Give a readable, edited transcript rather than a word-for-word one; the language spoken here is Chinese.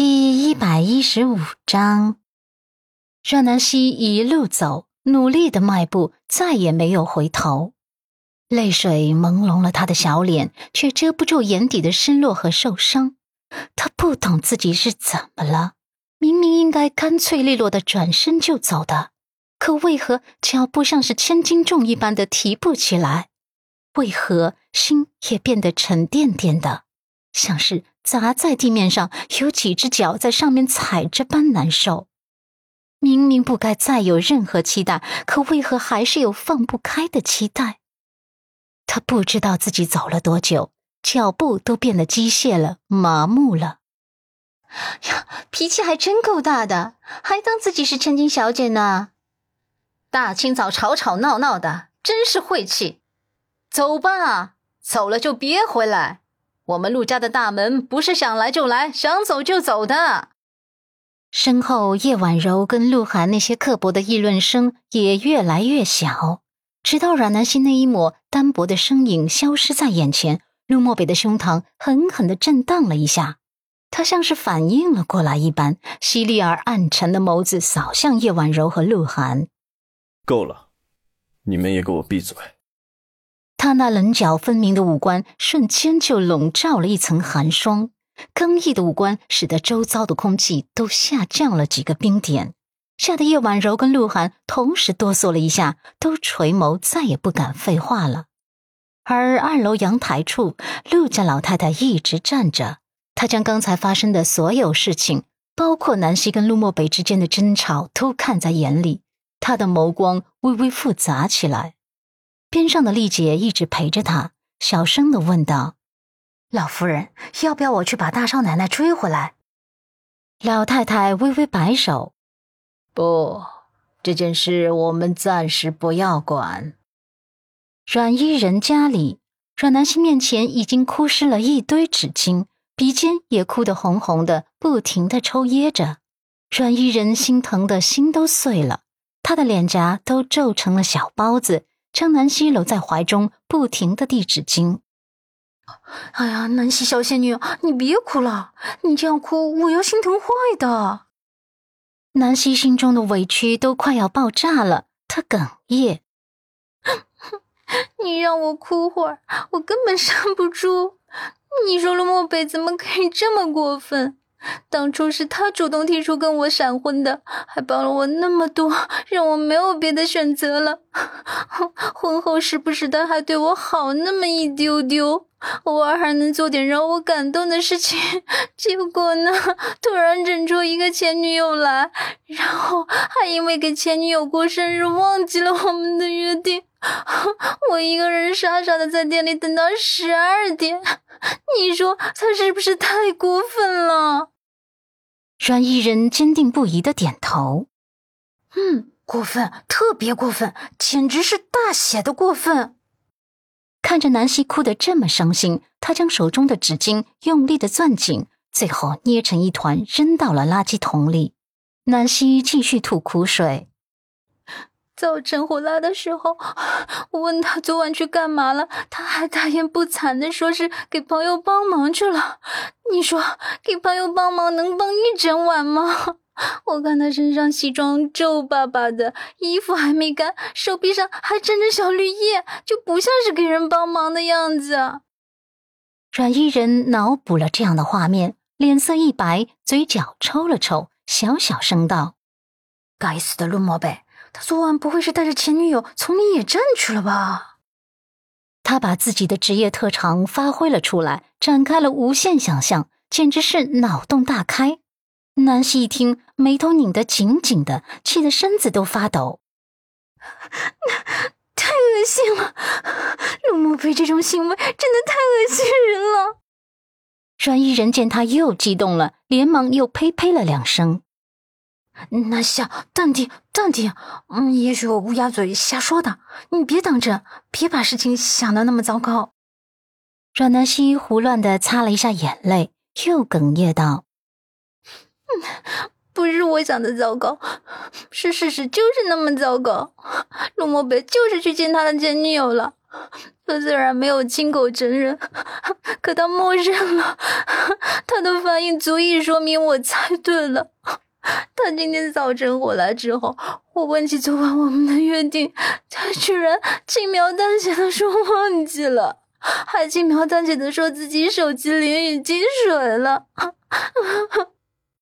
第115章，热南希一路走，努力的迈步，再也没有回头。泪水朦胧了他的小脸，却遮不住眼底的失落和受伤。他不懂自己是怎么了，明明应该干脆利落的转身就走的，可为何脚步像是千斤重一般的提不起来？为何心也变得沉甸甸的，像是砸在地面上，有几只脚在上面踩着般难受。明明不该再有任何期待，可为何还是有放不开的期待？他不知道自己走了多久，脚步都变得机械了，麻木了。呀，脾气还真够大的，还当自己是千金小姐呢。大清早吵吵闹闹的，真是晦气。走吧，走了就别回来。我们陆家的大门不是想来就来，想走就走的。身后叶婉柔跟鹿晗那些刻薄的议论声也越来越小，直到阮南希那一抹单薄的身影消失在眼前，陆漠北的胸膛狠狠地震荡了一下，他像是反应了过来一般，犀利而暗沉的眸子扫向叶婉柔和鹿晗。够了，你们也给我闭嘴。他那棱角分明的五官瞬间就笼罩了一层寒霜，刚毅的五官使得周遭的空气都下降了几个冰点，吓得叶婉柔跟鹿晗同时哆嗦了一下，都垂眸再也不敢废话了。而二楼阳台处，陆家老太太一直站着，她将刚才发生的所有事情，包括南希跟陆漠北之间的争吵，都看在眼里，她的眸光微微复杂起来。边上的丽姐一直陪着他，小声地问道：“老夫人，要不要我去把大少奶奶追回来？”老太太微微摆手：“不，这件事我们暂时不要管。”阮伊人家里，阮南希面前已经哭湿了一堆纸巾，鼻尖也哭得红红的，不停地抽噎着。阮伊人心疼的心都碎了，她的脸颊都皱成了小包子，将南希搂在怀中，不停地递纸巾。哎呀，南希小仙女，你别哭了，你这样哭我要心疼坏的。南希心中的委屈都快要爆炸了，她哽咽。你让我哭会儿，我根本撑不住。你说陆漠北怎么可以这么过分？当初是他主动提出跟我闪婚的，还帮了我那么多，让我没有别的选择了。婚后时不时的还对我好那么一丢丢，偶尔还能做点让我感动的事情，结果呢，突然整出一个前女友来，然后还因为给前女友过生日忘记了我们的约定。我一个人傻傻的在店里等到12点，你说他是不是太过分了？阮伊人坚定不移的点头。过分，特别过分，简直是大写的过分。看着南希哭得这么伤心，他将手中的纸巾用力的攥紧，最后捏成一团扔到了垃圾桶里。南希继续吐苦水。早晨回来的时候，我问他昨晚去干嘛了，他还大言不惭的说是给朋友帮忙去了。你说给朋友帮忙能帮一整晚吗？我看他身上西装皱巴巴的，衣服还没干，手臂上还沾着小绿叶，就不像是给人帮忙的样子。阮伊人脑补了这样的画面，脸色一白，嘴角抽了抽，小小声道：“该死的陆漠北！他昨晚不会是带着前女友丛林野战去了吧？”他把自己的职业特长发挥了出来，展开了无限想象，简直是脑洞大开。南希一听，眉头拧得紧紧的，气得身子都发抖。太恶心了，陆漠北这种行为真的太恶心人了。阮伊人见他又激动了，连忙又呸呸了两声。南希，淡定淡定，也许我乌鸦嘴瞎说的，你别当真，别把事情想得那么糟糕。阮南希胡乱地擦了一下眼泪，又哽咽道：“不是我想的糟糕，是事实就是那么糟糕。陆漠北就是去见他的前女友了，他虽然没有亲口承认，可他默认了，他的反应足以说明我猜对了。他今天早晨我来之后，我问起昨晚我们的约定，他居然轻描淡写的说忘记了，还轻描淡写的说自己手机淋雨积水了。